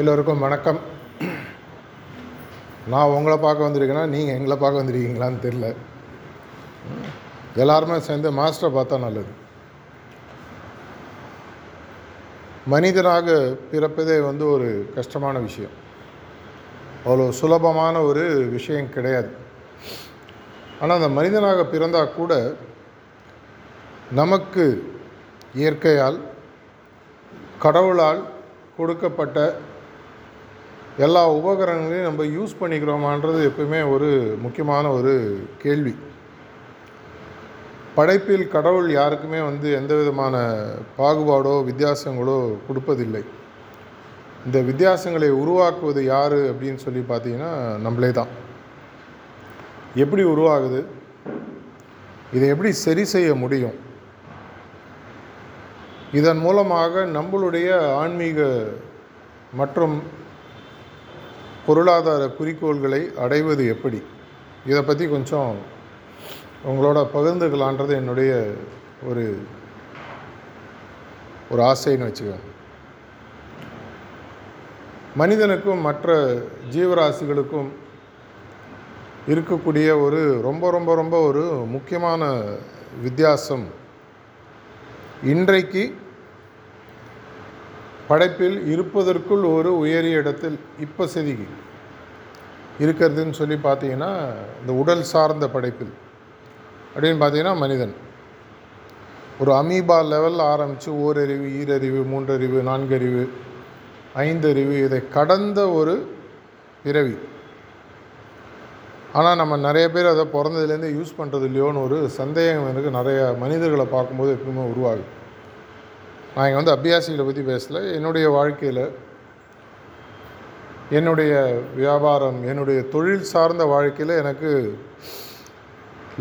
எல்லோருக்கும் வணக்கம். நான் உங்களை பார்க்க வந்திருக்கேன்னா நீங்கள் எங்களை பார்க்க வந்திருக்கீங்களான்னு தெரில. எல்லாருமே சேர்ந்து மாஸ்டரை பார்த்தா நல்லது. மனிதனாக பிறப்பதே ஒரு கஷ்டமான விஷயம், அவ்வளோ சுலபமான ஒரு விஷயம் கிடையாது. ஆனால் அந்த மனிதனாக பிறந்தால் கூட நமக்கு இயற்கையால் கடவுளால் கொடுக்கப்பட்ட எல்லா உபகரணங்களையும் நம்ம யூஸ் பண்ணிக்கிறோமான்றது எப்பவுமே ஒரு முக்கியமான ஒரு கேள்வி. படைப்பில் கடவுள் யாருக்குமே எந்த விதமான பாகுபாடோ வித்தியாசங்களோ கொடுப்பதில்லை. இந்த வித்தியாசங்களை உருவாக்குவது யார் அப்படின்னு சொல்லி பார்த்தீங்கன்னா நம்மளே தான். எப்படி உருவாகுது, இதை எப்படி சரி செய்ய முடியும், இதன் மூலமாக நம்மளுடைய ஆன்மீக மற்றும் பொருளாதார குறிக்கோள்களை அடைவது எப்படி, இதை பற்றி கொஞ்சம் உங்களோட பகிர்ந்துக்கலான்றது என்னுடைய ஒரு ஆசைன்னு வச்சுக்கோங்க. மனிதனுக்கும் மற்ற ஜீவராசிகளுக்கும் இருக்கக்கூடிய ஒரு ரொம்ப ரொம்ப ரொம்ப ஒரு முக்கியமான வித்தியாசம் இன்றைக்கு படைப்பில் இருப்பதற்குள் ஒரு உயரிய இடத்தில் இப்போ செதுக்கி இருக்கிறதுன்னு சொல்லி பார்த்தீங்கன்னா இந்த உடல் சார்ந்த படைப்பில் அப்படின்னு பார்த்தீங்கன்னா மனிதன் ஒரு அமீபா லெவல் ஆரம்பித்து ஓரறிவு ஈரறிவு மூன்றறிவு நான்கறிவு ஐந்தறிவு இதை கடந்த ஒரு பிறவி. ஆனால் நம்ம நிறைய பேர் அதை பிறந்ததுலேருந்து யூஸ் பண்ணுறது இல்லையோன்னு ஒரு சந்தேகம் எனக்கு நிறைய மனிதர்களை பார்க்கும்போது எப்பவுமே உருவாகுது. நான் இங்கே அபியாசிகளை பற்றி பேசலை. என்னுடைய வாழ்க்கையில் என்னுடைய வியாபாரம் என்னுடைய தொழில் சார்ந்த வாழ்க்கையில் எனக்கு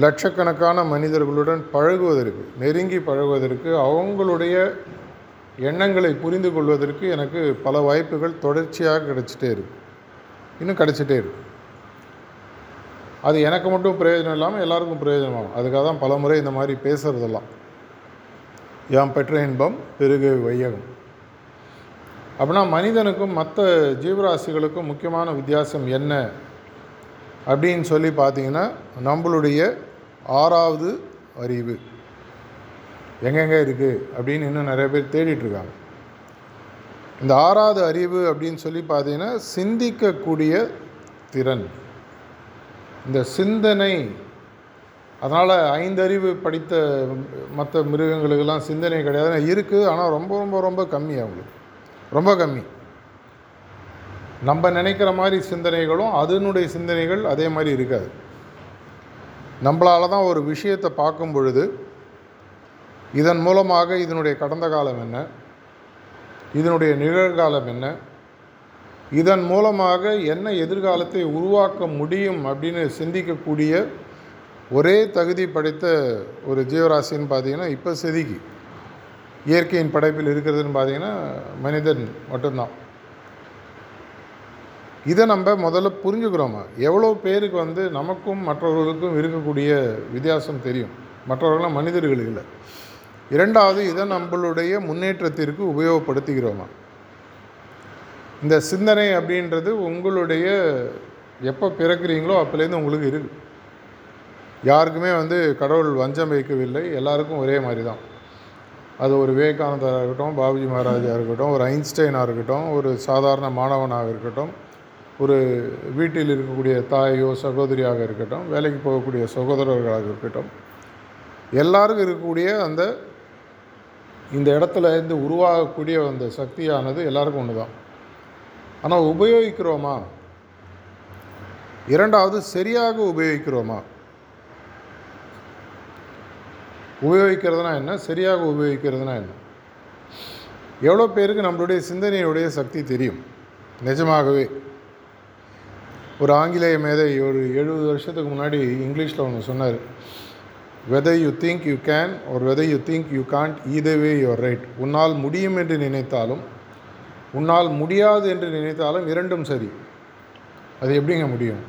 லட்சக்கணக்கான மனிதர்களுடன் பழகுவதற்கு நெருங்கி பழகுவதற்கு அவங்களுடைய எண்ணங்களை புரிந்து கொள்வதற்கு எனக்கு பல வாய்ப்புகள் தொடர்ச்சியாக கிடைச்சிட்டே இருக்கு. அது எனக்கு மட்டும் பிரயோஜனம் இல்லாமல் எல்லாருக்கும் பிரயோஜனமாகும். அதுக்காக தான் பல முறை இந்த மாதிரி பேசுகிறதெல்லாம் யாம் பெற்ற இன்பம் பெருகை வையகம். அப்படின்னா மனிதனுக்கும் மற்ற ஜீவராசிகளுக்கும் முக்கியமான வித்தியாசம் என்ன அப்படின்னு சொல்லி பார்த்தீங்கன்னா நம்மளுடைய 6வது அறிவு எங்கெங்கே இருக்குது அப்படின்னு இன்னும் நிறைய பேர் தேடிட்டுருக்காங்க. இந்த 6வது அறிவு அப்படின்னு சொல்லி பார்த்தீங்கன்னா சிந்திக்கக்கூடிய திறன், இந்த சிந்தனை. அதனால் 5 அறிவு படித்த மற்ற மிருகங்களுக்கெல்லாம் சிந்தனை கிடையாது, இருக்குது. ஆனால் ரொம்ப ரொம்ப ரொம்ப கம்மி, அவங்களுக்கு ரொம்ப கம்மி. நம்ம நினைக்கிற மாதிரி சிந்தனைகளும் அதனுடைய சிந்தனைகள் அதே மாதிரி இருக்காது. நம்மளால் தான் ஒரு விஷயத்தை பார்க்கும் பொழுது இதன் மூலமாக இதனுடைய கடந்த காலம் என்ன, இதனுடைய நிகழ்காலம் என்ன, இதன் மூலமாக என்ன எதிர்காலத்தை உருவாக்க முடியும் அப்படின்னு சிந்திக்கக்கூடிய ஒரே தகுதி படைத்த ஒரு ஜீவராசின்னு பார்த்தீங்கன்னா இப்போ செதுக்கி இயற்கையின் படைப்பில் இருக்கிறதுன்னு பார்த்தீங்கன்னா மனிதன் மட்டும்தான். இதை நம்ம முதல்ல புரிஞ்சுக்கிறோமா? எவ்வளோ பேருக்கு நமக்கும் மற்றவர்களுக்கும் இருக்கக்கூடிய வித்தியாசம் தெரியும், மற்றவர்களாம் மனிதர்கள் இல்லை. 2வது இதை நம்மளுடைய முன்னேற்றத்திற்கு உபயோகப்படுத்திக்கிறோமா? இந்த சிந்தனை அப்படின்றது உங்களுடைய எப்போ பிறக்கிறீங்களோ அப்போலேருந்து உங்களுக்கு இருக்குது. யாருக்குமே கடவுள் வஞ்சம் வைக்கவில்லை, எல்லாருக்கும் ஒரே மாதிரி தான். அது ஒரு விவேகானந்தராக இருக்கட்டும், பாபுஜி மகாராஜாக இருக்கட்டும், ஒரு ஐன்ஸ்டைனாக இருக்கட்டும், ஒரு சாதாரண மாணவனாக இருக்கட்டும், ஒரு வீட்டில் இருக்கக்கூடிய தாயோ சகோதரியாக இருக்கட்டும், வேலைக்கு போகக்கூடிய சகோதரர்களாக இருக்கட்டும், எல்லாருக்கும் இருக்கக்கூடிய இந்த இடத்துல இருந்து உருவாகக்கூடிய அந்த சக்தியானது எல்லாருக்கும் ஒன்று தான். ஆனால் உபயோகிக்கிறோமா? 2வது சரியாக உபயோகிக்கிறோமா? உபயோகிக்கிறதுனா என்ன, சரியாக உபயோகிக்கிறதுனா என்ன? எவ்வளோ பேருக்கு நம்மளுடைய சிந்தனையுடைய சக்தி தெரியும் நிஜமாகவே? ஒரு ஆங்கிலேய மேதை ஒரு 70 வருஷத்துக்கு முன்னாடி இங்கிலீஷில் ஒன்று சொன்னார், whether you think you can or whether you think you can't, either way you are right. உன்னால் முடியும் என்று நினைத்தாலும் உன்னால் முடியாது என்று நினைத்தாலும் 2ம் சரி. அது எப்படிங்க முடியும்?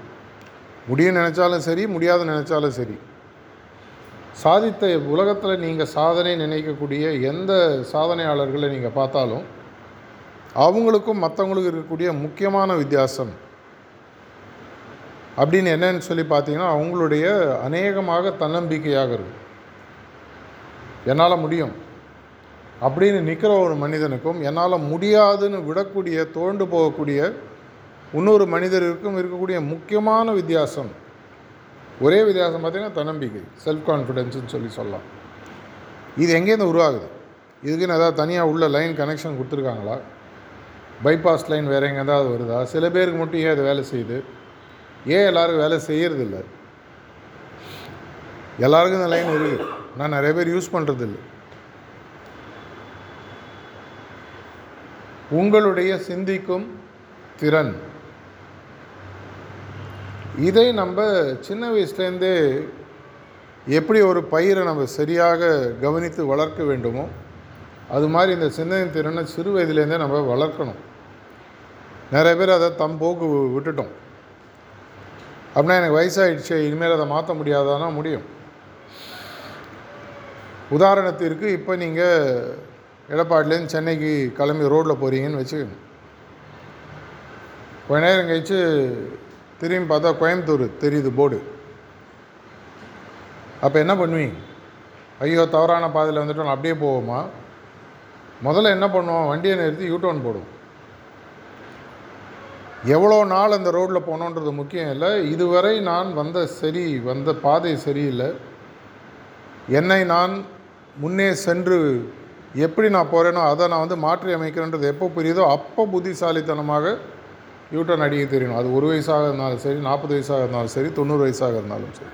முடியும் நினச்சாலும் சரி, முடியாது நினச்சாலும் சரி. சாதித்த உலகத்தில் நீங்கள் சாதனை நினைக்கக்கூடிய எந்த சாதனையாளர்களை நீங்கள் பார்த்தாலும் அவங்களுக்கும் மற்றவங்களுக்கும் இருக்கக்கூடிய முக்கியமான வித்தியாசம் அப்படின்னு என்னன்னு சொல்லி பார்த்தீங்கன்னா, அவங்களுடைய அநேகமாக தன்னம்பிக்கையாக இருக்கும். என்னால் முடியும் அப்படின்னு நிற்கிற ஒரு மனிதனுக்கும் என்னால் முடியாதுன்னு விடக்கூடிய தோண்டு போகக்கூடிய இன்னொரு மனிதருக்கும் இருக்கக்கூடிய முக்கியமான வித்தியாசம், ஒரே வித்தியாசம் பார்த்திங்கன்னா தன்னம்பிக்கை, செல்ஃப் கான்ஃபிடென்ஸ்ன்னு சொல்லி சொல்லலாம். இது எங்கேருந்து உருவாகுது? இதுக்குன்னு ஏதாவது தனியாக உள்ள லைன் கனெக்ஷன் கொடுத்துருக்காங்களா? பைபாஸ் லைன் வேறு எங்கே ஏதாவது வருதா? சில பேருக்கு மட்டும் ஏன் அது வேலை செய்யுது, ஏன் எல்லோரும் வேலை செய்கிறதில்லை? எல்லாருக்கும் இந்த லைன் வருது, நான் நிறைய பேர் யூஸ் பண்ணுறதில்லை. உங்களுடைய சிந்திக்கும் திறன், இதை நம்ம சின்ன வயசுலேருந்தே எப்படி ஒரு பயிரை நம்ம சரியாக கவனித்து வளர்க்க வேண்டுமோ அது மாதிரி இந்த சிந்தனை திறனை சிறு வயதுலேருந்தே நம்ம வளர்க்கணும். நிறைய பேர் அதை தம்போக்கு விட்டுட்டோம். அப்படின்னா எனக்கு வயசாகிடுச்சு, இனிமேல் அதை மாற்ற முடியாதானா? முடியும். உதாரணத்திற்கு, இப்போ நீங்கள் எடப்பாடிலேருந்து சென்னைக்கு கிளம்பி ரோட்டில் போகிறீங்கன்னு வச்சுக்கணும். கொஞ்ச நேரம் கழிச்சு திரும்பி பார்த்தா கோயம்புத்தூர் தெரியுது போர்டு. அப்போ என்ன பண்ணுவீங்க? ஐயோ, தவறான பாதையில் வந்துட்டோம், அப்படியே போவோமா? முதல்ல என்ன பண்ணுவோம்? வண்டியை நிறுத்தி யூ டர்ன் போடுவோம். எவ்வளோ நாள் அந்த ரோட்டில் போனோன்றது முக்கியம் இல்லை. இதுவரை நான் வந்த பாதை சரியில்லை, என்னை நான் முன்னே சென்று எப்படி நான் போகிறேனோ அதை நான் மாற்றி அமைக்கிறேன்றது எப்போ புரியுதோ அப்போ புத்திசாலித்தனமாக யூட்டன் அடிக்க தெரியணும். அது 1 வயசாக இருந்தாலும் சரி, 40 வயசாக இருந்தாலும் சரி, 90 வயசாக இருந்தாலும் சரி.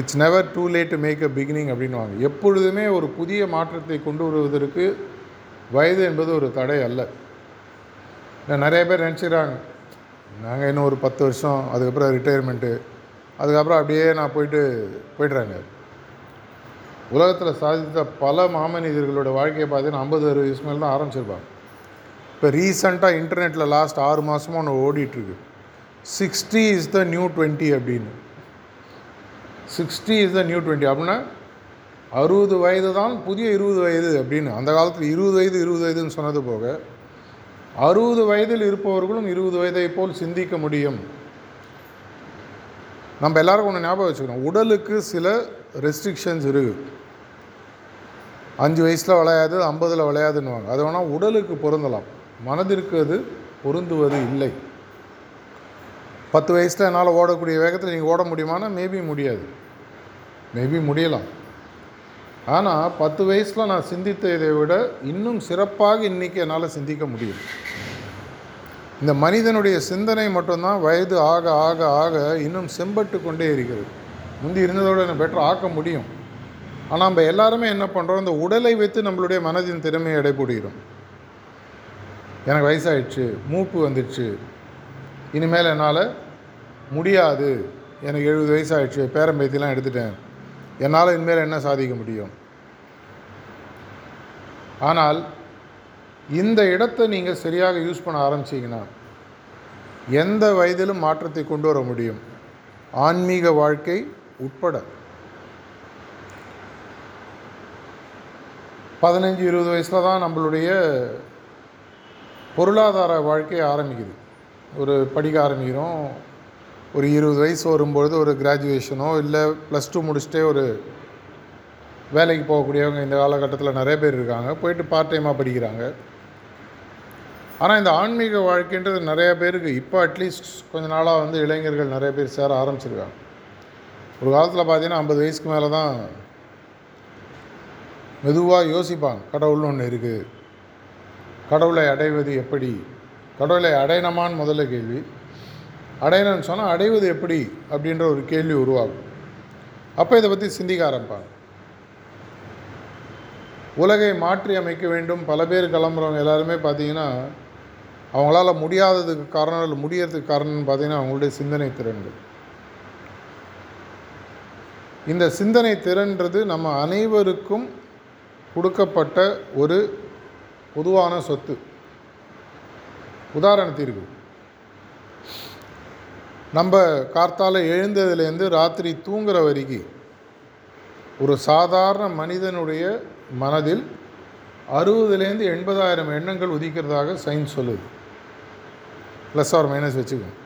It's never too late to make a beginning அப்படின்வாங்க. எப்பொழுதுமே ஒரு புதிய மாற்றத்தை கொண்டு வருவதற்கு வயது என்பது ஒரு தடை அல்ல. நிறைய பேர் நினச்சிக்கிறாங்க, நாங்கள் இன்னும் ஒரு 10 வருஷம், அதுக்கப்புறம் ரிட்டையர்மெண்ட்டு, அதுக்கப்புறம் அப்படியே நான் போய்ட்றாங்க. உலகத்தில் சாதித்த பல மாமனிதர்களோட வாழ்க்கையை பார்த்தீங்கன்னா 50 வயசு மேலே தான் ஆரம்பிச்சிருப்பாங்க. இப்போ ரீசெண்டாக இன்டர்நெட்டில் லாஸ்ட் 6 மாதமாக ஒன்று ஓடிட்டுருக்கு, 60 is the new 20 அப்படின்னு. 60 is the new 20 அப்படின்னா 60 வயது தான் புதிய 20 வயது அப்படின்னு. அந்த காலத்தில் 20 வயதுன்னு சொன்னது போக, 60 வயதில் இருப்பவர்களும் 20 வயதை போல் சிந்திக்க முடியும். நம்ம எல்லாருக்கும் ஒன்று ஞாபகம் வச்சுக்கணும், உடலுக்கு சில ரெஸ்ட்ரிக்ஷன்ஸ் இருக்குது. 5 வயசில் விளையாது, 50ல் விளையாதுன்னுவாங்க. அது வேணால் உடலுக்கு பொருந்தலாம், மனதிற்கு அது பொருந்துவது இல்லை. 10 வயசில் என்னால் ஓடக்கூடிய வேகத்தில் நீங்கள் ஓட முடியுமானா? மேபி முடியாது, மேபி முடியலாம். ஆனால் 10 வயசில் நான் சிந்தித்த இதை விட இன்னும் சிறப்பாக இன்றைக்கி என்னால் சிந்திக்க முடியும். இந்த மனிதனுடைய சிந்தனை மட்டும்தான் வயது ஆக ஆக ஆக இன்னும் செம்பட்டு கொண்டே இருக்கிறது. முந்தி இருந்ததோடு நம்ம பெட்டர் ஆக்க முடியும். ஆனால் நம்ம எல்லாருமே என்ன பண்ணுறோம், இந்த உடலை வைத்து நம்மளுடைய மனதின் திறமையை அடைபடுகிறோம். எனக்கு வயசாகிடுச்சு, மூப்பு வந்துடுச்சு, இனிமேல் என்னால் முடியாது, எனக்கு 70 வயசு ஆகிடுச்சு, பேரம்பேத்திலாம் எடுத்துட்டேன், என்னால் இனிமேல் என்ன சாதிக்க முடியும்? ஆனால் இந்த இடத்தை நீங்கள் சரியாக யூஸ் பண்ண ஆரம்பிச்சிங்கன்னா எந்த வயதிலும் மாற்றத்தை கொண்டு வர முடியும், ஆன்மீக வாழ்க்கை உட்பட. 15-20 வயசில் தான் நம்மளுடைய பொருளாதார வாழ்க்கையை ஆரம்பிக்குது. ஒரு படிக்க ஆரம்பிக்கிறோம், ஒரு 20 வயசு வரும்பொழுது ஒரு கிராஜுவேஷனோ இல்லை +2 முடிச்சுட்டே ஒரு வேலைக்கு போகக்கூடியவங்க இந்த காலகட்டத்தில் நிறைய பேர் இருக்காங்க, போயிட்டு பார்ட் டைமாக படிக்கிறாங்க. ஆனால் இந்த ஆன்மீக வாழ்க்கைன்றது நிறையா பேருக்கு இப்போ அட்லீஸ்ட் கொஞ்ச நாளாக இளைஞர்கள் நிறைய பேர் சேர ஆரம்பிச்சிருக்காங்க. ஒரு காலத்தில் பார்த்தீங்கன்னா 50 வயசுக்கு மேலே தான் மெதுவாக யோசிப்பாங்க, கடவுள்னு ஒன்று இருக்குது, கடவுளை அடைவது எப்படி, கடவுளை அடையணுமான்னு முதல்ல கேள்வி, அடையணும்னு சொன்னால் அடைவது எப்படி அப்படின்ற ஒரு கேள்வி உருவாகும். அப்போ இதை பற்றி சிந்திக்க ஆரம்பிப்பாங்க. உலகை மாற்றி அமைக்க வேண்டும். பல பேர் கிளம்புறவங்க எல்லாருமே பார்த்திங்கன்னா அவங்களால முடியாததுக்கு காரணம் இல்லை, முடியறதுக்கு காரணம்னு பார்த்திங்கன்னா அவங்களுடைய சிந்தனை திறன்கள். இந்த சிந்தனை திறன்றது நம்ம அனைவருக்கும் கொடுக்கப்பட்ட ஒரு பொதுவான சொத்து. உதாரணத்திற்கு, நம்ம கார்த்தால எழுந்ததுலேருந்து ராத்திரி தூங்குற வரைக்கும் ஒரு சாதாரண மனிதனுடைய மனதில் 60,000-80,000 எண்ணங்கள் உதிக்கிறதாக சயின்ஸ் சொல்லுது. ப்ளஸ் ஆர் மைனஸ் வச்சுக்கோங்க.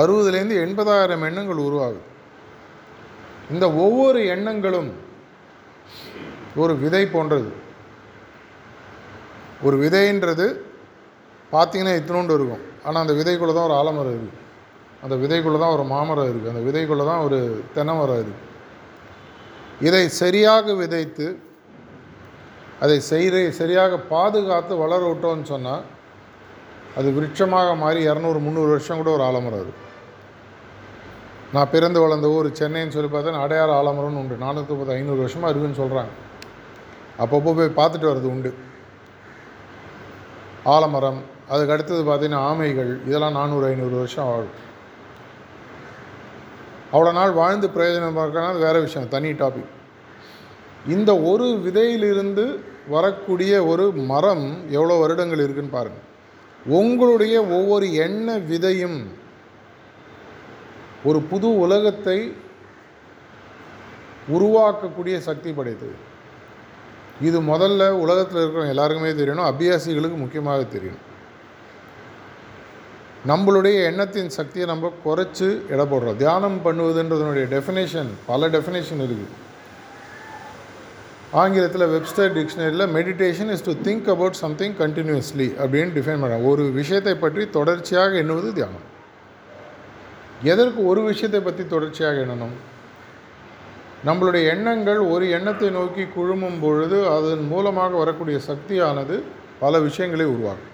60,000-80,000 எண்ணங்கள் உருவாகுது. இந்த ஒவ்வொரு எண்ணங்களும் ஒரு விதை போன்றது. ஒரு விதைன்றது பார்த்திங்கன்னா இத்தினோண்டு இருக்கும், ஆனால் அந்த விதைக்குள்ளே தான் ஒரு ஆலமரம் இருக்குது, அந்த விதைக்குள்ளே தான் ஒரு மாமரம் இருக்குது, அந்த விதைக்குள்ளே தான் ஒரு தென்னை மரம் இருக்குது. இதை சரியாக விதைத்து அதை சரியாக பாதுகாத்து வளர விட்டோன்னு சொன்னால் அது விருட்சமாக மாறி 200-300 வருஷம் கூட ஒரு ஆலமரம் இருக்குது. நான் பிறந்து வளர்ந்த ஊர் சென்னைன்னு சொல்லி பார்த்தா அடையாறு ஆலமரம்னு உண்டு. 450-500 வருஷமாக இருக்குதுன்னு சொல்கிறாங்க. அப்பப்போ போய் பார்த்துட்டு வர்றது உண்டு. ஆலமரம், அதுக்கு அடுத்தது பார்த்திங்கன்னா ஆமைகள், இதெல்லாம் 400-500 வருஷம் வாழும். அவ்வளோ நாள் வாழ்ந்து பிரயோஜனம் பார்க்கணும், அது வேறு விஷயம், தனி டாபிக். இந்த ஒரு விதையிலிருந்து வரக்கூடிய ஒரு மரம் எவ்வளோ வருடங்கள் இருக்குதுன்னு பாருங்கள். உங்களுடைய ஒவ்வொரு எண்ண விதையும் ஒரு புது உலகத்தை உருவாக்கக்கூடிய சக்தி படைத்தது. இது முதல்ல உலகத்தில் இருக்கிற எல்லாருக்குமே தெரியணும், அபியாசிகளுக்கு முக்கியமாக தெரியும். நம்மளுடைய எண்ணத்தின் சக்தியை நம்ம குறைச்சி எடை போடுறோம். தியானம் பண்ணுவதுன்றதுனுடைய டெஃபினேஷன், பல டெஃபினேஷன் இருக்குது. ஆங்கிலத்தில் வெப்ஸ்டர் டிக்ஷனரியில் meditation is to think about something continuously அப்படின்னு டிஃபைன் பண்ணுறாங்க. ஒரு விஷயத்தை பற்றி தொடர்ச்சியாக எண்ணுவது தியானம். எதற்கு ஒரு விஷயத்தை பற்றி தொடர்ச்சியாக எண்ணணும்? நம்மளுடைய எண்ணங்கள் ஒரு எண்ணத்தை நோக்கி குழுமும் பொழுது அதன் மூலமாக வரக்கூடிய சக்தியானது பல விஷயங்களை உருவாக்கும்.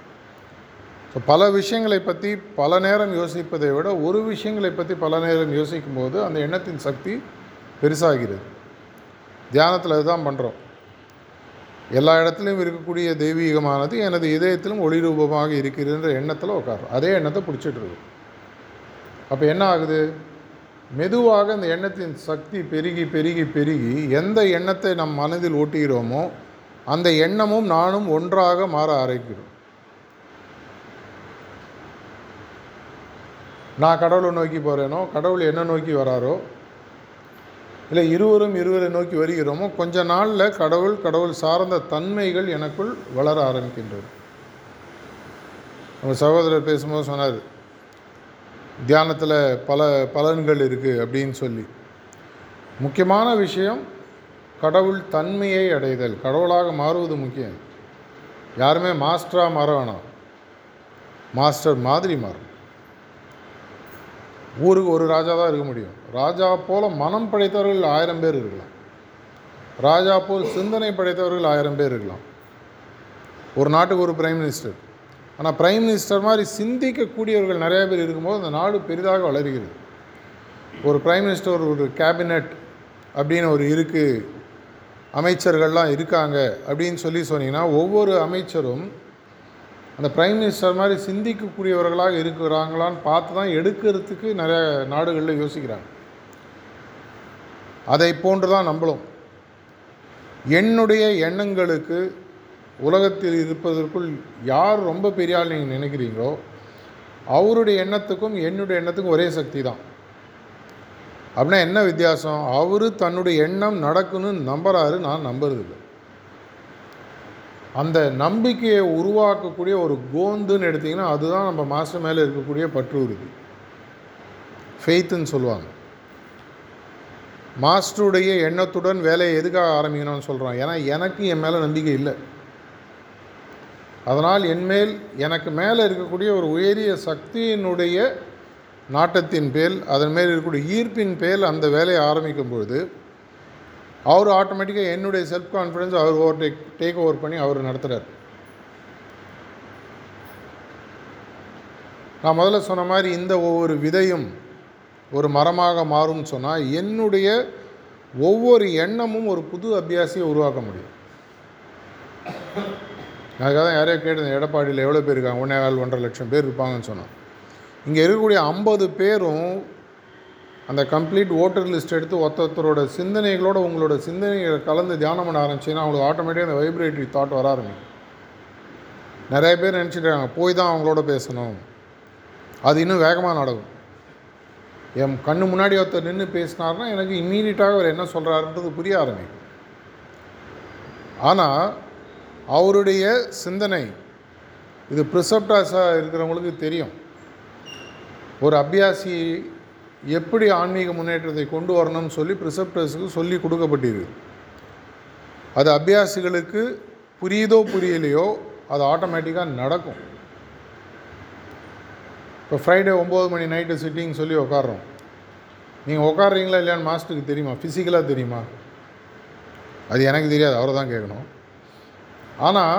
ஸோ பல விஷயங்களை பற்றி பல நேரம் யோசிப்பதை விட ஒரு விஷயங்களை பற்றி பல நேரம் யோசிக்கும் போது அந்த எண்ணத்தின் சக்தி பெருசாகிறது. தியானத்தில் அதுதான் பண்ணுறோம். எல்லா இடத்துலையும் இருக்கக்கூடிய தெய்வீகமானது எனது இதயத்திலும் ஒளி ரூபமாக இருக்கிறதுன்ற எண்ணத்தில் உட்காரும். அதே எண்ணத்தை பிடிச்சிட்டு இருக்கும். அப்போ என்ன ஆகுது? மெதுவாக அந்த எண்ணத்தின் சக்தி பெருகி பெருகி பெருகி எந்த எண்ணத்தை நம் மனதில் ஓட்டுகிறோமோ அந்த எண்ணமும் நானும் ஒன்றாக மாற ஆரம்பிக்கிறோம். நான் கடவுளை நோக்கி போகிறேனோ, கடவுள் என்ன நோக்கி வராரோ, இல்லை இருவரும் இருவரை நோக்கி வருகிறோமோ, கொஞ்ச நாளில் கடவுள் சார்ந்த தன்மைகள் எனக்குள் வளர ஆரம்பிக்கின்றது. நம்ம சகோதரர் பேசும்போது சொன்னார், தியானத்தில் பல பலன்கள் இருக்குது அப்படின்னு சொல்லி. முக்கியமான விஷயம் கடவுள் தன்மையை அடைதல், கடவுளாக மாறுவது முக்கியம். யாருமே மாஸ்டராக மாற வேணாம், மாஸ்டர் மாதிரி மாறும். ஊருக்கு ஒரு ராஜா தான் இருக்க முடியும். ராஜா போல் மனம் படைத்தவர்கள் 1000 பேர் இருக்கலாம், ராஜா போல் சிந்தனை படைத்தவர்கள் 1000 பேர் இருக்கலாம். ஒரு நாட்டுக்கு ஒரு பிரைம் மினிஸ்டர், ஆனால் பிரைம் மினிஸ்டர் மாதிரி சிந்திக்கக்கூடியவர்கள் நிறையா பேர் இருக்கும்போது அந்த நாடு பெரிதாக வளர்கிறது. ஒரு பிரைம் மினிஸ்டர், ஒரு கேபினெட் அப்படின்னு ஒரு இருக்குது, அமைச்சர்கள்லாம் இருக்காங்க அப்படின்னு சொல்லி சொன்னீங்கன்னா ஒவ்வொரு அமைச்சரும் அந்த பிரைம் மினிஸ்டர் மாதிரி சிந்திக்கக்கூடியவர்களாக இருக்கிறாங்களான்னு பார்த்து தான் எடுக்கிறதுக்கு நிறையா நாடுகளில் யோசிக்கிறாங்க. அதை போன்று தான் நம்மளும் என்னுடைய எண்ணங்களுக்கு உலகத்தில் இருப்பதற்குள் யார் ரொம்ப பெரிய ஆள் நீங்கள் நினைக்கிறீங்களோ அவருடைய எண்ணத்துக்கும் என்னுடைய எண்ணத்துக்கும் ஒரே சக்தி தான். அப்படின்னா என்ன வித்தியாசம்? அவர் தன்னுடைய எண்ணம் நடக்குன்னு நம்புகிறாரு, நான் நம்புறதில்லை. அந்த நம்பிக்கையை உருவாக்கக்கூடிய ஒரு கோந்துன்னு எடுத்திங்கன்னா அதுதான் நம்ம மாஸ்டர் மேலே இருக்கக்கூடிய பற்று உறுதி, ஃபெய்த்துன்னு சொல்லுவாங்க. மாஸ்டருடைய எண்ணத்துடன் வேலையை எதுக்காக ஆரம்பிக்கணும்னு சொல்கிறோம்? ஏன்னா எனக்கு என் மேலே நம்பிக்கை இல்லை, அதனால் என்மேல் எனக்கு மேலே இருக்கக்கூடிய ஒரு உயரிய சக்தியினுடைய நாட்டத்தின் பேர், அதன் மேல் இருக்கக்கூடிய ஈர்ப்பின் பேர் அந்த வேலையை ஆரம்பிக்கும் பொழுது அவர் ஆட்டோமேட்டிக்காக என்னுடைய செல்ஃப் கான்ஃபிடன்ஸ் அவர் டேக் ஓவர் பண்ணி அவர் நடத்துகிறார். நான் முதல்ல சொன்ன மாதிரி இந்த ஒவ்வொரு விதையும் ஒரு மரமாக மாறும்னு சொன்னால் என்னுடைய ஒவ்வொரு எண்ணமும் ஒரு புது அபியாசியை உருவாக்க முடியும். அதுக்காக தான் யாரையோ கேட்டது, எடப்பாடியில் எவ்வளோ பேர் இருக்காங்க, 1.5-1.5 லட்சம் பேர் இருப்பாங்கன்னு சொன்னான். இங்கே இருக்கக்கூடிய 50 பேரும் அந்த கம்ப்ளீட் ஓட்டர் லிஸ்ட் எடுத்து ஒருத்தரோட சிந்தனைகளோடு உங்களோட சிந்தனைகளை கலந்து தியானம் பண்ண ஆரம்பிச்சுன்னா அவங்களுக்கு ஆட்டோமேட்டிக்காக அந்த வைப்ரேட்டரி தாட் வர ஆரம்பிக்கும். நிறைய பேர் நினச்சிட்ருக்காங்க போய் தான் அவங்களோட பேசணும், அது இன்னும் வேகமாக நடக்கும். என் கண்ணு முன்னாடி ஒருத்தர் நின்று பேசினார்னா எனக்கு இம்மீடியட்டாக அவர் என்ன சொல்கிறாருன்றது புரிய ஆரம்பிக்கும். ஆனால் அவருடைய சிந்தனை இது ப்ரிசப்டாஸாக இருக்கிறவங்களுக்கு தெரியும். ஒரு அபியாசி எப்படி ஆன்மீக முன்னேற்றத்தை கொண்டு வரணும்னு சொல்லி ப்ரிசப்டர்ஸுக்கு சொல்லி கொடுக்கப்பட்டிருக்கு. அது அபியாசிகளுக்கு புரியுதோ புரியலையோ அது ஆட்டோமேட்டிக்காக நடக்கும். இப்போ ஃப்ரைடே 9 மணி நைட்டு சிட்டிங் சொல்லி உட்காடுறோம். நீங்கள் உட்காடுறீங்களா இல்லையான்னு மாஸ்டருக்கு தெரியுமா? ஃபிசிக்கலாக தெரியுமா? அது எனக்கு தெரியாது, அவரை தான் கேட்கணும். ஆனால்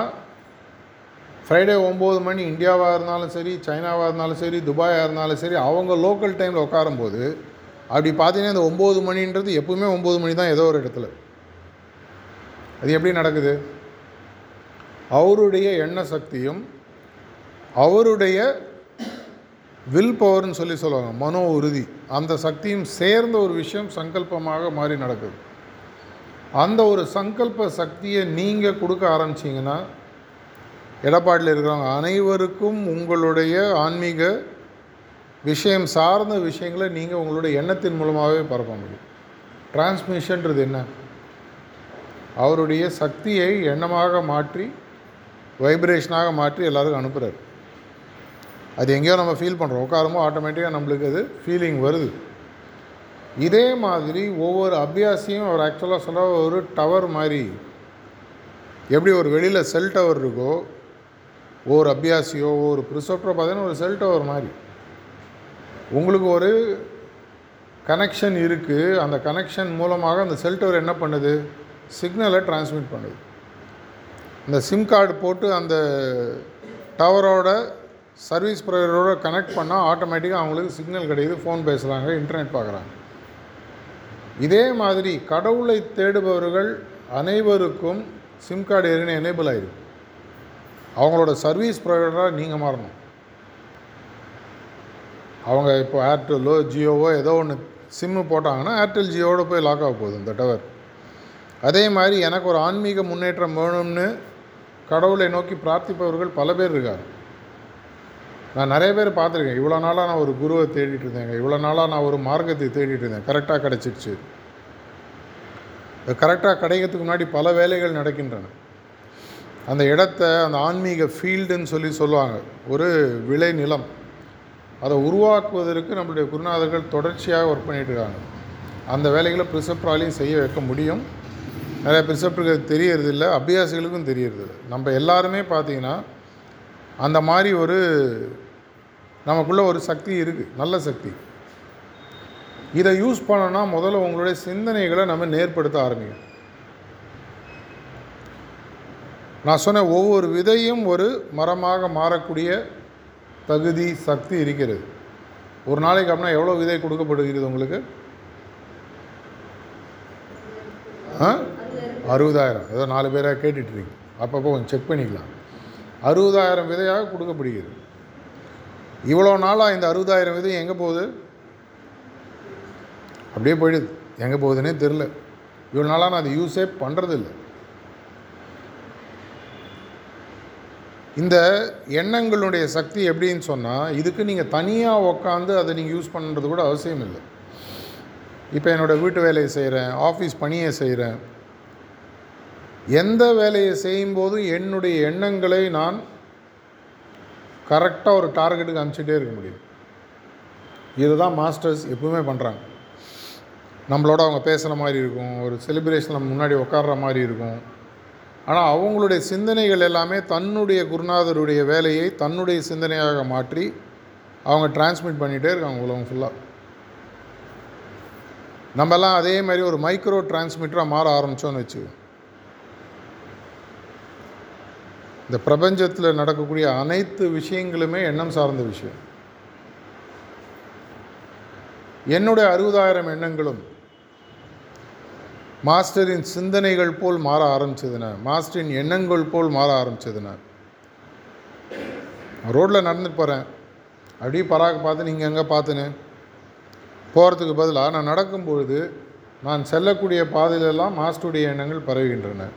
ஃப்ரைடே 9 மணி இந்தியாவாக இருந்தாலும் சரி, சைனாவாக இருந்தாலும் சரி, துபாயாக இருந்தாலும் சரி, அவங்க லோக்கல் டைமில் உட்காரும்போது அப்படி பார்த்தீங்கன்னா இந்த 9 மணின்றது எப்பவுமே 9 மணி தான் ஏதோ ஒரு இடத்துல. அது எப்படி நடக்குது? அவருடைய எண்ண சக்தியும் அவருடைய வில் பவர்னு சொல்லுவாங்க, மனோ உறுதி, அந்த சக்தியும் சேர்ந்த ஒரு விஷயம் சங்கல்பமாக மாறி நடக்குது. அந்த ஒரு சங்கல்ப சக்தியை நீங்கள் கொடுக்க ஆரம்பிச்சிங்கன்னா எடப்பாடியில் இருக்கிறவங்க அனைவருக்கும் உங்களுடைய ஆன்மீக விஷயம் சார்ந்த விஷயங்களை நீங்கள் உங்களுடைய எண்ணத்தின் மூலமாகவே பரப்ப முடியும். டிரான்ஸ்மிஷன்றது என்ன? அவருடைய சக்தியை எண்ணமாக மாற்றி வைப்ரேஷனாக மாற்றி எல்லாருக்கும் அனுப்புகிறார். அது எங்கேயோ நம்ம ஃபீல் பண்ணுறோம், உட்காரமோ ஆட்டோமேட்டிக்காக நம்மளுக்கு அது ஃபீலிங் வருது. இதே மாதிரி ஒவ்வொரு அபியாசியும் அவர் ஆக்சுவலாக சொல்ல ஒரு டவர் மாதிரி, எப்படி ஒரு வெளியில் செல் டவர் இருக்கோ ஒரு அபியாசியோ ஒரு ப்ரிசப்டரோ பார்த்தீங்கன்னா ஒரு செல் டவர் மாதிரி உங்களுக்கு ஒரு கனெக்ஷன் இருக்குது. அந்த கனெக்ஷன் மூலமாக அந்த செல் டவர் என்ன பண்ணுது? சிக்னலை டிரான்ஸ்மிட் பண்ணுது. இந்த சிம் கார்டு போட்டு அந்த டவரோட சர்வீஸ் ப்ரொவைடரோட கனெக்ட் பண்ணால் ஆட்டோமேட்டிக்காக அவங்களுக்கு சிக்னல் கிடைக்குது, ஃபோன் பேசுகிறாங்க, இன்டர்நெட் பார்க்குறாங்க. இதே மாதிரி கடவுளை தேடுபவர்கள் அனைவருக்கும் சிம் கார்டு ஏறின எனேபிள் ஆகிருக்கு. அவங்களோட சர்வீஸ் ப்ரொவைடராக நீங்கள் மாறணும். அவங்க இப்போ ஏர்டெல்லோ ஜியோவோ ஏதோ ஒன்று சிம்மு போட்டாங்கன்னா ஏர்டெல் ஜியோவோட போய் லாக் ஆக போகுது இந்த டவர். அதே மாதிரி எனக்கு ஒரு ஆன்மீக முன்னேற்றம் வேணும்னு கடவுளை நோக்கி பிரார்த்திப்பவர்கள் பல பேர் இருக்காங்க. நான் நிறைய பேர் பார்த்துருக்கேன். இவ்வளோ நாளாக நான் ஒரு குருவை தேடிட்டு இருந்தேங்க, இவ்வளோ நாளாக நான் ஒரு மார்க்கத்தை தேடிட்டு இருந்தேன், கரெக்டாக கிடச்சிடுச்சு. கரெக்டாக கிடைக்கிறதுக்கு முன்னாடி பல வேலைகள் நடக்கின்றன. அந்த இடத்த அந்த ஆன்மீக ஃபீல்டுன்னு சொல்லுவாங்க, ஒரு விளைநிலம். அதை உருவாக்குவதற்கு நம்மளுடைய குருநாதர்கள் தொடர்ச்சியாக ஒர்க் பண்ணிகிட்டு இருக்காங்க. அந்த வேலைகளை ப்ரிசப்டராலையும் செய்ய வைக்க முடியும். நிறைய ப்ரிசப்டருக்கு தெரியறதில்லை, அபியாசிகளுக்கும் தெரியறதில்லை. நம்ம எல்லாருமே பார்த்திங்கன்னா அந்த மாதிரி ஒரு நமக்குள்ளே ஒரு சக்தி இருக்குது, நல்ல சக்தி. இதை யூஸ் பண்ணோன்னா முதல்ல உங்களுடைய சிந்தனைகளை நம்ம நேர்படுத்த ஆரம்பிக்கும். நான் சொன்ன ஒவ்வொரு விதையும் ஒரு மரமாக மாறக்கூடிய தகுதி சக்தி இருக்கிறது. ஒரு நாளைக்கு அப்படின்னா எவ்வளோ விதை கொடுக்கப்படுகிறது உங்களுக்கு? 60,000. ஏதோ 4 பேராக கேட்டுட்ருக்கீங்க, அப்பப்போ கொஞ்சம் செக் பண்ணிக்கலாம். 60,000 விதையாக கொடுக்கப்படுகிறது. இவ்வளோ நாளாக இந்த 60,000 விதை எங்கே போகுது? அப்படியே போயிடுது. எங்கே போகுதுன்னே தெரில. இவ்வளோ நாளாக நான் அதை யூஸே பண்ணுறதில்ல. இந்த எண்ணங்களுடைய சக்தி எப்படின்னு சொன்னால் இதுக்கு நீங்கள் தனியாக உக்காந்து அதை நீங்கள் யூஸ் பண்ணுறது கூட அவசியம் இல்லை. இப்போ என்னோடய வீட்டு வேலையை செய்கிறேன், ஆஃபீஸ் பணியை செய்கிறேன். எந்த வேலையை செய்யும்போது என்னுடைய எண்ணங்களை நான் கரெக்டாக ஒரு டார்கெட்டுக்கு அனுப்பிச்சிட்டே இருக்க முடியும். இதுதான் மாஸ்டர்ஸ் எப்பவுமே பண்ணுறாங்க. நம்மளோட அவங்க பேசுகிற மாதிரி இருக்கும், ஒரு செலிப்ரேஷன் நம்ம முன்னாடி உட்கார்ற மாதிரி இருக்கும். ஆனால் அவங்களுடைய சிந்தனைகள் எல்லாமே தன்னுடைய குருநாதருடைய வேலையை தன்னுடைய சிந்தனையாக மாற்றி அவங்க டிரான்ஸ்மிட் பண்ணிகிட்டே இருக்காங்க உலகம் ஃபுல்லாக. நம்மலாம் அதே மாதிரி ஒரு மைக்ரோ டிரான்ஸ்மிட்டராக மாற ஆரம்பித்தோன்னு வச்சு இந்த பிரபஞ்சத்தில் நடக்கக்கூடிய அனைத்து விஷயங்களுமே எண்ணம் சார்ந்த விஷயம். என்னுடைய 60,000 எண்ணங்களும் மாஸ்டரின் சிந்தனைகள் போல் மாற ஆரம்பிச்சதுன்னா, மாஸ்டரின் எண்ணங்கள் போல் மாற ஆரம்பிச்சதுன்னா, ரோட்டில் நடந்துட்டு போகிறேன், அப்படியே பராக பார்த்து நீங்கள் எங்கே பார்த்துன்னு போகிறதுக்கு பதிலாக நான் நடக்கும்பொழுது நான் செல்லக்கூடிய பாதையிலெல்லாம் மாஸ்டருடைய எண்ணங்கள் பரவுகின்றன.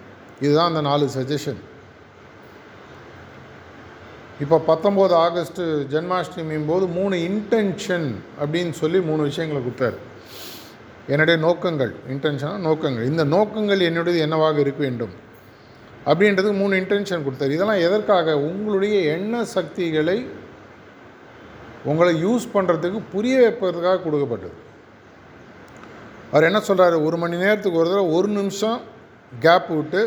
இதுதான் அந்த 4 சஜஷன். இப்போ 19 ஆகஸ்ட்டு ஜென்மாஷ்டமியும் போது 3 இன்டென்ஷன் அப்படின்னு சொல்லி 3 விஷயங்களை கொடுத்தாரு. என்னுடைய நோக்கங்கள், இன்டென்ஷனாக நோக்கங்கள், இந்த நோக்கங்கள் என்னுடையது என்னவாக இருக்க வேண்டும், அப்படின்றதுக்கு 3 இன்டென்ஷன் கொடுத்தாரு. இதெல்லாம் எதற்காக? உங்களுடைய எண்ண சக்திகளை உங்களை யூஸ் பண்ணுறதுக்கு புரிய வைப்பதற்காக கொடுக்கப்பட்டது. அவர் என்ன சொல்கிறாரு? 1 மணி நேரத்துக்கு ஒரு தடவை 1 நிமிஷம் கேப் விட்டு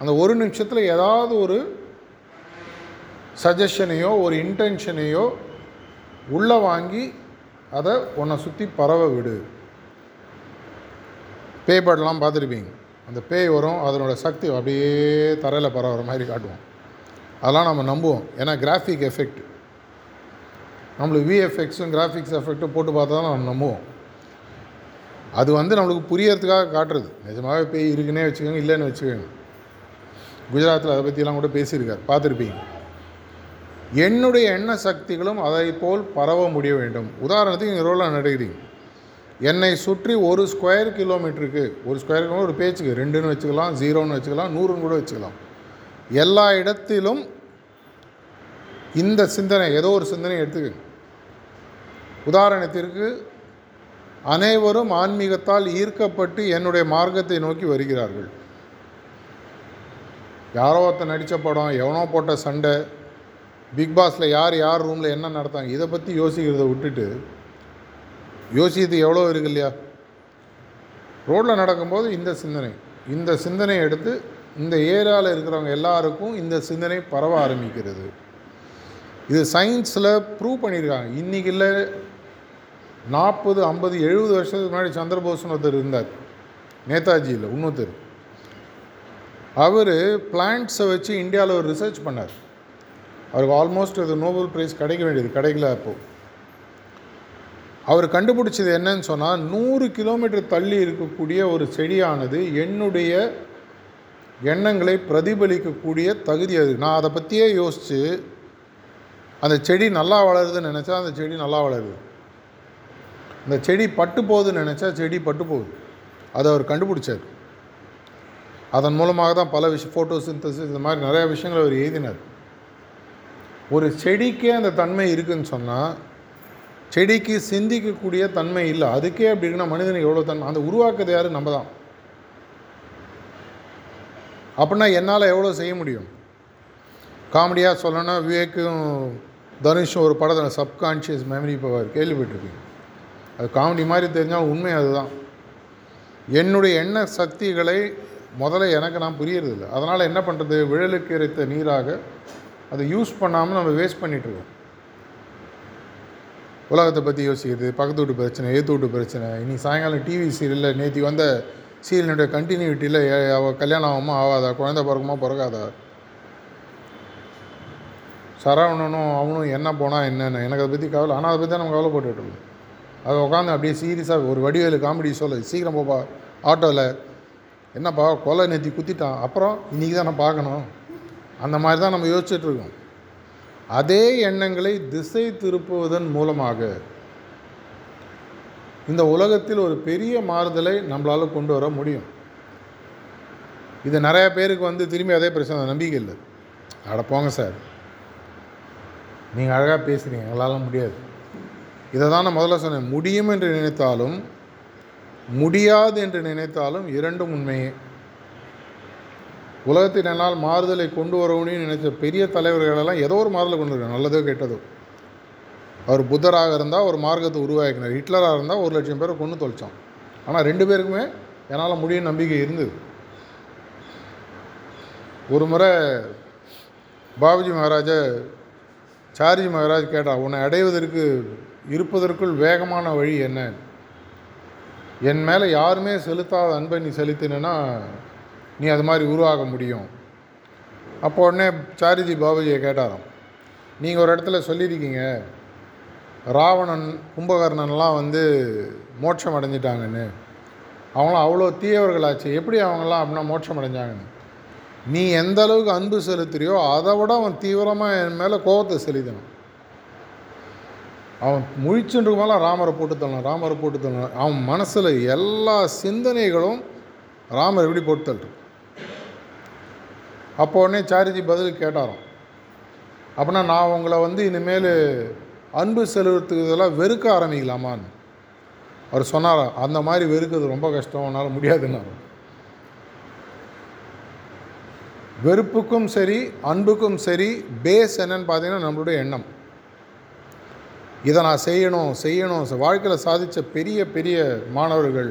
அந்த 1 நிமிஷத்தில் ஏதாவது ஒரு சஜஷனையோ ஒரு இன்டென்ஷனையோ உள்ளே வாங்கி அதை உன்னை சுற்றி பரவ விடு. பேய் பாட்டெலாம் பார்த்துருப்பீங்க, அந்த பேய் வரும், அதனோட சக்தி அப்படியே தரையில் பரவுற மாதிரி காட்டுவோம். அதெல்லாம் நம்ம நம்புவோம், ஏன்னா கிராஃபிக் எஃபெக்ட். நம்மளுக்கு விஎஃப்எக்ஸும் கிராஃபிக்ஸ் எஃபெக்ட்டும் போட்டு பார்த்தா தான் நம்ம நம்புவோம். அது வந்து நம்மளுக்கு புரியறதுக்காக காட்டுறது. நிஜமாகவே பேய் இருக்குன்னே வச்சுக்கோங்க, இல்லைன்னு வச்சுக்கோங்க. குஜராத்தில் அதை பற்றிலாம் கூட பேசியிருக்கார், பார்த்துருப்பீங்க. என்னுடைய எண்ண சக்திகளும் அதை போல் பரவ முடிய வேண்டும். உதாரணத்துக்கு இங்கே ரோலாக நடக்கிறீங்க, என்னை சுற்றி 1 ஸ்கொயர் கிலோமீட்டருக்கு, 1 ஸ்கொயர் கிலோமீட்டர் ஒரு பேச்சுக்கு 2ன்னு வச்சுக்கலாம், 0ன்னு வச்சுக்கலாம், 100ன்னு கூட வச்சுக்கலாம். எல்லா இடத்திலும் இந்த சிந்தனை, ஏதோ ஒரு சிந்தனை எடுத்துக்கோங்க. உதாரணத்திற்கு, அனைவரும் ஆன்மீகத்தால் ஈர்க்கப்பட்டு என்னுடைய மார்க்கத்தை நோக்கி வருகிறார்கள். யாரோ ஒருத்தன் நடித்த படம், எவனோ போட்ட சண்டை, பிக் பாஸில் யார் யார் ரூமில் என்ன நடத்தாங்க, இதை பற்றி யோசிக்கிறத விட்டுட்டு, யோசித்து எவ்வளோ இருக்கு இல்லையா? ரோட்டில் நடக்கும்போது இந்த சிந்தனை எடுத்து இந்த ஏரியாவில் இருக்கிறவங்க எல்லாருக்கும் இந்த சிந்தனை பரவ ஆரம்பிக்கிறது. இது சயின்ஸில் ப்ரூவ் பண்ணியிருக்காங்க. இன்றைக்கி இல்லை, 40, 50, 70 வருஷத்துக்கு முன்னாடி சந்திரபோஸ்னு ஒருத்தர் இருந்தார், நேதாஜி இல்லை இன்னொருத்தர். அவர் பிளான்ட்ஸை வச்சு இந்தியாவில் ஒரு ரிசர்ச் பண்ணார். அவருக்கு ஆல்மோஸ்ட் அது நோபல் ப்ரைஸ் கிடைக்க வேண்டியது, கிடைக்கல. அப்போது அவர் கண்டுபிடிச்சது என்னன்னு சொன்னால், 100 கிலோமீட்டர் தள்ளி இருக்கக்கூடிய ஒரு செடியானது என்னுடைய எண்ணங்களை பிரதிபலிக்கக்கூடிய தகுதி அது. நான் அதை பற்றியே யோசித்து அந்த செடி நல்லா வளருதுன்னு நினச்சா அந்த செடி நல்லா வளருது, அந்த செடி பட்டு போகுதுன்னு நினச்சா செடி பட்டு போகுது. அதை அவர் கண்டுபிடிச்சார். அதன் மூலமாக தான் பல ஃபோட்டோ சிந்தசிஸ் இந்த மாதிரி நிறையா விஷயங்கள் அவர் எழுதினார். ஒரு செடிக்கே அந்த தன்மை இருக்குதுன்னு சொன்னால், செடிக்கு சிந்திக்கக்கூடிய தன்மை இல்லை, அதுக்கே அப்படி இருக்குன்னா மனிதனுக்கு எவ்வளோ தன்மை? அந்த உருவாக்குறது யார்? நம்ம தான். அப்படின்னா என்னால் எவ்வளோ செய்ய முடியும்? காமெடியாக சொல்லணும்னா, விவேக்கும் தனுஷும் ஒரு படத்தில் சப்கான்ஷியஸ் மெமரி பவர் கேள்விப்பட்டிருக்கீங்க. அது காமெடி மாதிரி தெரிஞ்சாலும் உண்மை அதுதான். என்னுடைய எண்ண சக்திகளை முதல்ல எனக்கு நான் புரியறதில்லை. அதனால் என்ன பண்ணுறது? விழலுக்கு இறைத்த நீராக அதை யூஸ் பண்ணாமல் நம்ம வேஸ்ட் பண்ணிகிட்ருக்கோம். உலகத்தை பற்றி யோசிக்கிறது, பக்கத்து வீட்டு பிரச்சனை, ஏற்று வீட்டு பிரச்சனை. இன்றைக்கி சாயங்காலம் டிவி சீரியலில் நேற்று வந்த சீரியலினுடைய கண்டினியூட்டியில் அவள் கல்யாணம் ஆகுமா ஆகாதா, குழந்தை பிறக்குமா பிறக்காதா, சரவணனும் அவனும் என்ன போனால் என்னென்ன, எனக்கு அதை பற்றி கவலை. ஆனால் அதை பற்றி தான் நம்ம கவலைப்பட்டுருக்கோம். அதை உட்காந்து அப்படியே சீரியஸாக ஒரு வடிவேலு காமெடி சொல்ல, சீக்கிரம் போப்பா ஆட்டோவில், என்னப்பா கொலை நேற்றி குத்திட்டான், அப்புறம் இன்றைக்கி தான் நான் பார்க்கணும், அந்த மாதிரி தான் நம்ம யோசிச்சுட்ருக்கோம். அதே எண்ணங்களை திசை திருப்புவதன் மூலமாக இந்த உலகத்தில் ஒரு பெரிய மாறுதலை நம்மளால் கொண்டு வர முடியும். இது நிறையா பேருக்கு வந்து திரும்பி அதே பிரச்சனை, நம்பிக்கை இல்லை. அட போங்க சார், நீங்கள் அழகாக பேசுகிறீங்க, எங்களால் முடியாது. இதை தான் நான் முதல்ல சொன்னேன், முடியும் என்று நினைத்தாலும் முடியாது என்று நினைத்தாலும் இரண்டும் உண்மையே. உலகத்தில் என்னால் மாறுதலை கொண்டு வரணும்னு நினைச்ச பெரிய தலைவர்களெல்லாம் ஏதோ ஒரு மாறுதலை கொண்டு வருவாங்க, நல்லதோ கெட்டதோ. அவர் புத்தராக இருந்தால் ஒரு மார்க்கத்தை உருவாக்கினார், ஹிட்லராக இருந்தால் 1 லட்சம் பேரை கொண்டு தொலைச்சான். ஆனால் 2 பேருக்குமே என்னால் முடியும் நம்பிக்கை இருந்தது. ஒரு முறை பாபுஜி மகாராஜை சாரிஜி மகாராஜ் கேட்டார், உன்னை அடைவதற்கு இருப்பதற்குள் வேகமான வழி என்ன? என் மேலே யாருமே செலுத்தாத அன்பை நீ செலுத்தினா நீ அது மாதிரி உருவாக முடியும். அப்போ உடனே சாரிஜி பாபுஜியை கேட்டாராம், நீங்கள் ஒரு இடத்துல சொல்லியிருக்கீங்க ராவணன் கும்பகர்ணன்லாம் வந்து மோட்சம் அடைஞ்சிட்டாங்கன்னு, அவங்களாம் அவ்வளோ தீயவர்களாச்சு, எப்படி அவங்களாம் அப்படின்னா மோட்சம் அடைஞ்சாங்கன்னு. நீ எந்த அளவுக்கு அன்பு செலுத்துறியோ அதை விட அவன் தீவிரமாக என் மேலே கோபத்தை செலுத்தணும். அவன் முழிச்சுன்றதுக்குலாம் ராமரை போட்டு தள்ளணும், ராமரை போட்டு தள்ளணும். அவன் மனசில் எல்லா சிந்தனைகளும் ராமர் எப்படி போட்டு தள்ளுறான். அப்போ உடனே சாரிஜி பதிலுக்கு கேட்டாராம், அப்படின்னா நான் உங்களை வந்து இனிமேல் அன்பு செலுத்துக்கு இதெல்லாம் வெறுக்க ஆரம்பிக்கலாமான்னு. அவர் சொன்னாராம், அந்த மாதிரி வெறுக்கிறது ரொம்ப கஷ்டம், என்னால் முடியாதுன்னாரு. வெறுப்புக்கும் சரி அன்புக்கும் சரி பேஸ் என்னன்னு பார்த்தீங்கன்னா நம்மளுடைய எண்ணம். இதை நான் செய்யணும் வாழ்க்கையில் சாதித்த பெரிய பெரிய மாணவர்கள்,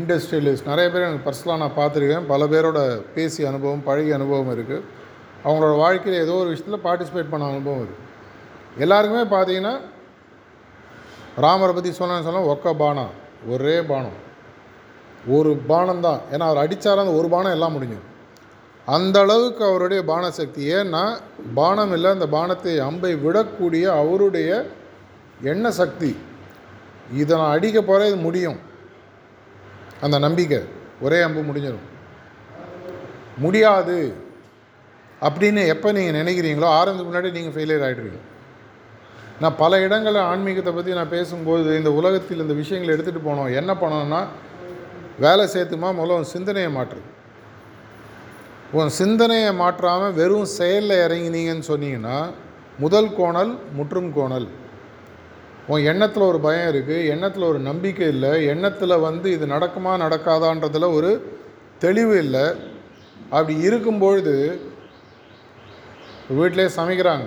இண்டஸ்ட்ரியலிஸ்ட் நிறைய பேர் எனக்கு பர்சனலாக நான் பார்த்துருக்கேன். பல பேரோட பேசிய அனுபவம், பழகிய அனுபவம் இருக்குது. அவங்களோட வாழ்க்கையில் ஏதோ ஒரு விஷயத்தில் பார்ட்டிசிபேட் பண்ண அனுபவம் இருக்குது. எல்லாருக்குமே பார்த்தீங்கன்னா ராமரை பற்றி சொன்னான்னு சொன்னால் ஒக்க பானம், ஒரே பானம், ஒரு பானம் தான். ஏன்னா அவர் அடித்தாரா அந்த ஒரு பானம் எல்லாம் முடிஞ்சும். அந்த அளவுக்கு அவருடைய பானசக்தி. ஏன்னா பானம் இல்லை, அந்த பானத்தை அம்பை விடக்கூடிய அவருடைய எண்ண சக்தி. இதை நான் அடிக்க போகிற இது முடியும், அந்த நம்பிக்கை, ஒரே அம்பு முடிஞ்சிடும். முடியாது அப்படின்னு எப்போ நீங்கள் நினைக்கிறீங்களோ ஆரம்பத்துக்கு முன்னாடி நீங்கள் ஃபெயிலியர் ஆகிடுறீங்க. நான் பல இடங்களில் ஆன்மீகத்தை பற்றி நான் பேசும்போது இந்த உலகத்தில் இந்த விஷயங்களை எடுத்துகிட்டு போனோம். என்ன பண்ணணும்னா வேலை சேர்த்துமா முதல்ல சிந்தனையை மாற்று. உன் சிந்தனையை மாற்றாமல் வெறும் செயலில் இறங்கினீங்கன்னு சொன்னீங்கன்னா முதல் கோணல் முற்றும் கோணல். உன் எண்ணத்தில் ஒரு பயம் இருக்குது, எண்ணத்தில் ஒரு நம்பிக்கை இல்லை, எண்ணத்தில் இது நடக்குமா நடக்காதான்றதில் ஒரு தெளிவு இல்லை. அப்படி இருக்கும்பொழுது வீட்டிலே சமைக்கிறாங்க,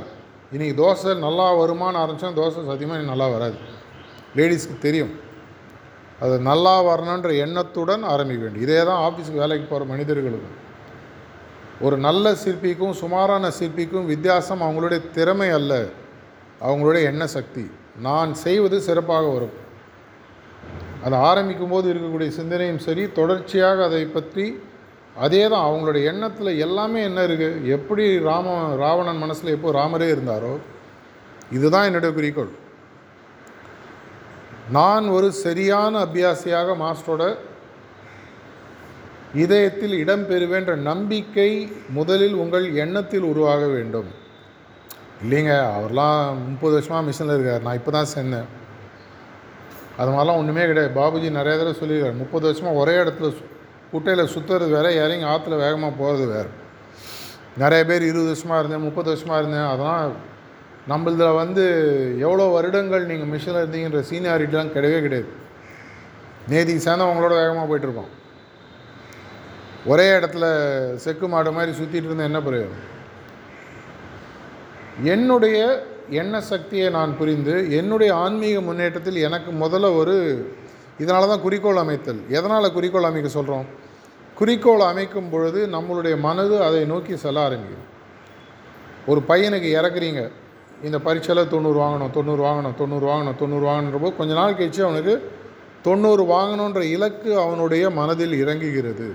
இன்றைக்கி தோசை நல்லா வருமானு ஆரம்பித்தோம். தோசை சத்தியமாக இன்றைக்கி நல்லா வராது, லேடிஸ்க்கு தெரியும். அது நல்லா வரணுன்ற எண்ணத்துடன் ஆரம்பிக்க வேண்டும். இதே தான் ஆஃபீஸுக்கு வேலைக்கு போகிற மனிதர்களுக்கும். ஒரு நல்ல சிற்பிக்கும் சுமாரான சிற்பிக்கும் வித்தியாசம் அவங்களுடைய திறமை அல்ல, அவங்களுடைய எண்ண சக்தி. நான் செய்வது சிறப்பாக வரும். அதை ஆரம்பிக்கும் போது இருக்கக்கூடிய சிந்தனையும் சரி, தொடர்ச்சியாக அதை பற்றி அதே தான். அவங்களுடைய எண்ணத்தில் எல்லாமே என்ன இருக்குது, எப்படி ராவணன் மனசில் எப்போ ராமரே இருந்தாரோ இதுதான் என்னுடைய குறிக்கோள். நான் ஒரு சரியான அபியாசியாக மாஸ்டரோட இதயத்தில் இடம் பெறுவேன்ற நம்பிக்கை முதலில் உங்கள் எண்ணத்தில் உருவாக வேண்டும். இல்லைங்க அவர்லாம் 30 வருஷமாக மிஷனில் இருக்கார், நான் இப்போ தான் சேர்ந்தேன், அது மாதிரிலாம் ஒன்றுமே கிடையாது. பாபுஜி நிறைய தடவை சொல்லியிருக்காரு, 30 வருஷமாக ஒரே இடத்துல குட்டையில் சுற்றுறது வேறு, யாரையும் ஆற்றுல வேகமாக போகிறது வேறு. நிறைய பேர் 20 வருஷமாக இருந்தேன், 30 வருஷமாக இருந்தேன். அதெல்லாம் நம்மளதில் எவ்வளோ வருடங்கள் நீங்கள் மிஷனில் இருந்தீங்கன்ற சீனியாரிட்டிலாம் கிடையவே கிடையாது. நேதிக்கு சேர்ந்தால் அவங்களோட வேகமாக போய்ட்டுருக்கோம். ஒரே இடத்துல செக்கு மாடு மாதிரி சுற்றிட்டு இருந்தால் என்ன பிரயோஜனம்? என்னுடைய எண்ண சக்தியை நான் புரிந்து என்னுடைய ஆன்மீக முன்னேற்றத்தில் எனக்கு முதல்ல இதனால தான் குறிக்கோள் அமைத்தல். எதனால் குறிக்கோள் அமைக்க சொல்கிறோம்? குறிக்கோள் அமைக்கும் பொழுது நம்மளுடைய மனது அதை நோக்கி செல்ல ஆரம்பிக்கும். ஒரு பையனுக்கு இறக்குறீங்க, இந்த பரீட்சையில் 90 வாங்கணும் கொஞ்ச நாள் கழிச்சு அவனுக்கு 90 வாங்கணுன்ற இலக்கு அவனுடைய மனதில் இறங்குகிறது.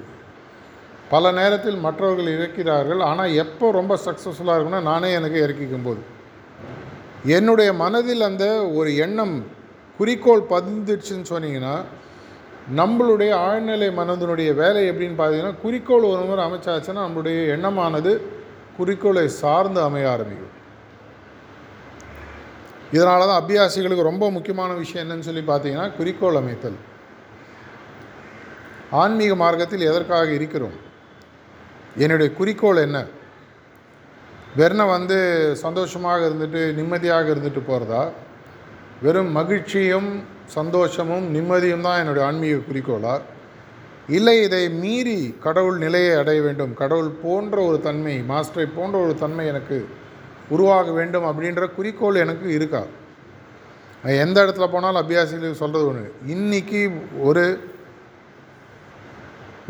பல நேரத்தில் மற்றவர்கள் இறக்கிறார்கள். ஆனால் எப்போ ரொம்ப சக்ஸஸ்ஃபுல்லாக இருக்குன்னா நானே எனக்கு இறக்கிக்கும் போது என்னுடைய மனதில் அந்த ஒரு எண்ணம் குறிக்கோள் பதிந்துடுச்சுன்னு சொன்னீங்கன்னா நம்மளுடைய ஆழ்நிலை மனதினுடைய வேலை எப்படின்னு பார்த்தீங்கன்னா குறிக்கோள் ஒரு முறை அமைச்சாச்சுன்னா நம்மளுடைய எண்ணமானது குறிக்கோளை சார்ந்து அமைய ஆரம்பிக்கும். இதனால தான் அபியாசிகளுக்கு ரொம்ப முக்கியமான விஷயம் என்னன்னு சொல்லி பார்த்தீங்கன்னா குறிக்கோள் அமைத்தல். ஆன்மீக மார்க்கத்தில் எதற்காக இருக்கிறோம், என்னுடைய குறிக்கோள் என்ன? வெறும் சந்தோஷமாக இருந்துட்டு நிம்மதியாக இருந்துட்டு போகிறதா? வெறும் மகிழ்ச்சியும் சந்தோஷமும் நிம்மதியும் தான் என்னுடைய ஆன்மீக குறிக்கோளா? இல்லை இதை மீறி கடவுள் நிலையை அடைய வேண்டும், கடவுள் போன்ற ஒரு தன்மை, மாஸ்டரை போன்ற ஒரு தன்மை எனக்கு உருவாக வேண்டும் அப்படின்ற குறிக்கோள் எனக்கு இருக்கா? எந்த இடத்துல போனாலும் அபியாசிகளுக்கு சொல்கிறது ஒன்று, இன்றைக்கி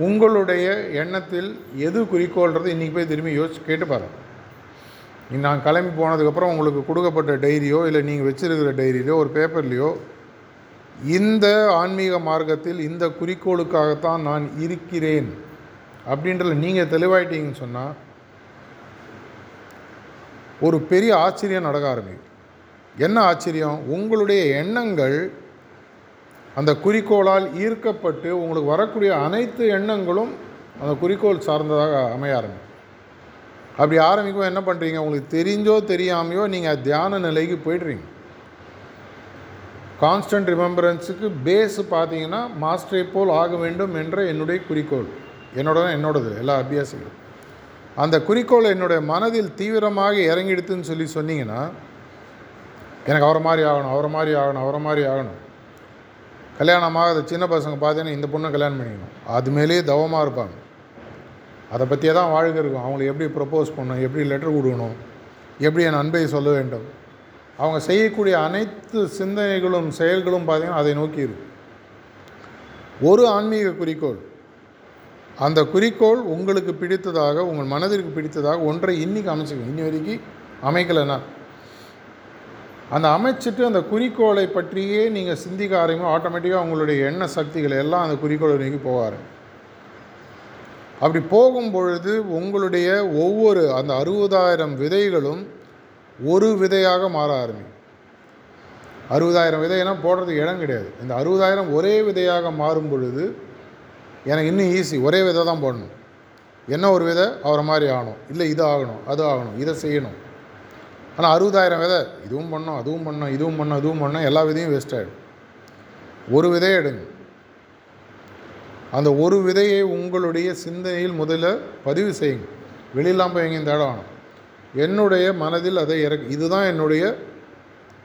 உங்களுடைய எண்ணத்தில் எது குறிக்கோள்ன்றது இன்றைக்கி போய் திரும்பி யோசிச்சு கேட்டு பாருங்கள். நான் கிளம்பி போனதுக்கப்புறம் உங்களுக்கு கொடுக்கப்பட்ட டைரியோ இல்லை நீங்கள் வச்சுருக்கிற டைரியிலையோ ஒரு பேப்பர்லேயோ இந்த ஆன்மீக மார்க்கத்தில் இந்த குறிக்கோளுக்காகத்தான் நான் இருக்கிறேன் அப்படின்றத நீங்கள் தெளிவாயிட்டீங்கன்னு சொன்னால் ஒரு பெரிய ஆச்சரியம் நடக்க ஆரம்பிக்கும். என்ன ஆச்சரியம்? உங்களுடைய எண்ணங்கள் அந்த குறிக்கோளால் ஈர்க்கப்பட்டு உங்களுக்கு வரக்கூடிய அனைத்து எண்ணங்களும் அந்த குறிக்கோள் சார்ந்ததாக அமைய ஆரம்பிக்கும். அப்படி ஆரம்பிக்கும் என்ன பண்ணுறீங்க, உங்களுக்கு தெரிஞ்சோ தெரியாமையோ நீங்கள் தியான நிலைக்கு போய்ட்றீங்க. கான்ஸ்டன்ட் ரிமெம்பரன்ஸுக்கு பேஸு பார்த்தீங்கன்னா மாஸ்டரை போல் ஆக வேண்டும் என்ற என்னுடைய குறிக்கோள், என்னோடது எல்லா அபியாசிகளும். அந்த குறிக்கோளை என்னுடைய மனதில் தீவிரமாக இறங்கிடுதுன்னு சொன்னீங்கன்னா எனக்கு அவரை மாதிரி ஆகணும். கல்யாணமாக சின்ன பசங்க பார்த்தீங்கன்னா இந்த பொண்ணை கல்யாணம் பண்ணிக்கணும், அது மேலேயே தவமாக இருப்பாங்க. அதை பற்றியே தான் வாழ்க்கை இருக்கும். அவங்களுக்கு எப்படி ப்ரப்போஸ் பண்ணணும், எப்படி லெட்டர் கொடுக்கணும், எப்படி என் அன்பை சொல்ல வேண்டும், அவங்க செய்யக்கூடிய அனைத்து சிந்தனைகளும் செயல்களும் பார்த்திங்கன்னா அதை நோக்கி இருக்கும். ஒரு ஆன்மீக குறிக்கோள், அந்த குறிக்கோள் உங்களுக்கு பிடித்ததாக, உங்கள் மனதிற்கு பிடித்ததாக ஒன்றை இன்றைக்கி அமைச்சிக்கணும். இன்னி வரைக்கும் அமைக்கலைன்னா அந்த அமைச்சிட்டு அந்த குறிக்கோளை பற்றியே நீங்கள் சிந்திக்க ஆரம்பிக்கும். ஆட்டோமேட்டிக்காக உங்களுடைய எண்ண சக்திகள் எல்லாம் அந்த குறிக்கோளை நோக்கி போவார். அப்படி போகும் பொழுது உங்களுடைய ஒவ்வொரு அந்த 60,000 விதைகளும் ஒரு விதையாக மாற ஆரம்பிக்கும். 60,000 விதைனா போடுறதுக்கு இடம் கிடையாது. இந்த 60,000 ஒரே விதையாக மாறும் பொழுது எனக்கு இன்னும் ஈஸி, ஒரே விதை தான் போடணும், என்ன ஒரு விதை அவரை மாதிரி ஆகணும், இல்லை இது ஆகணும், அது ஆகணும், இதை செய்யணும். ஆனால் 60,000 விதை இதுவும் பண்ணோம், அதுவும் பண்ணோம், இதுவும் பண்ணோம், இதுவும் பண்ணோம், எல்லா விதையும் வேஸ்ட் ஆகிடும். ஒரு விதையை எடுங்க, அந்த ஒரு விதையை உங்களுடைய சிந்தனையில் முதல்ல பதிவு செய்யுங்க. வெளியெல்லாம் போய் எங்கேயும் தேட வேணும். என்னுடைய மனதில் அதை இதுதான் என்னுடைய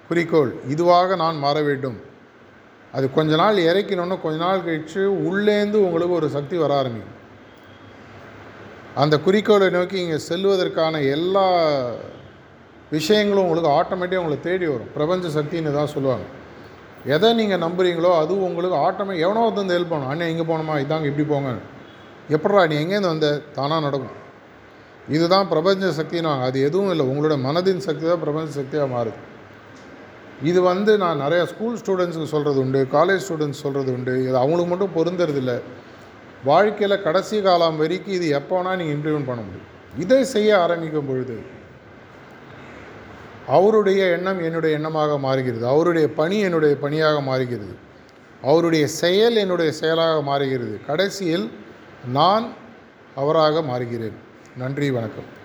குறிக்கோள், இதுவாக நான் மாற வேண்டும். அது கொஞ்ச நாள் இறக்கணும்னா கொஞ்ச நாள் கழித்து உள்ளேந்து உங்களுக்கு ஒரு சக்தி வர ஆரம்பிக்கும். அந்த குறிக்கோளை நோக்கி இங்கே செல்வதற்கான எல்லா விஷயங்களும் உங்களுக்கு ஆட்டோமேட்டிக்காக உங்களை தேடி வரும். பிரபஞ்ச சக்தின்னு தான் சொல்லுவாங்க. எதை நீங்கள் நம்புகிறீங்களோ அது உங்களுக்கு ஆட்டோமேட்டிக் எவனோ வந்து ஹெல்ப் பண்ணும். அண்ணே இங்கே போகணுமா, இதாங்க இப்படி போங்க, எப்படா நீ எங்கேருந்து வந்த, தானாக நடக்கும். இதுதான் பிரபஞ்ச சக்தின்னு. அது எதுவும் இல்லை, உங்களோட மனதின் சக்தி தான் பிரபஞ்ச சக்தியாக மாறுது. இது வந்து நான் நிறையா ஸ்கூல் ஸ்டூடெண்ட்ஸுக்கு சொல்கிறது உண்டு, காலேஜ் ஸ்டூடெண்ட்ஸ் சொல்கிறது உண்டு. இது அவங்களுக்கு மட்டும் பொருந்துறதில்லை. வாழ்க்கையில் கடைசி காலம் வரைக்கும் இது எப்போனா நீங்கள் இம்ப்ளிமெண்ட் பண்ண முடியும். இதை செய்ய ஆரம்பிக்கும் பொழுது அவருடைய எண்ணம் என்னுடைய எண்ணமாக மாறுகிறது, அவருடைய பணி என்னுடைய பணியாக மாறுகிறது, அவருடைய செயல் என்னுடைய செயலாக மாறுகிறது, கடைசியில் நான் அவராக மாறுகிறேன். நன்றி, வணக்கம்.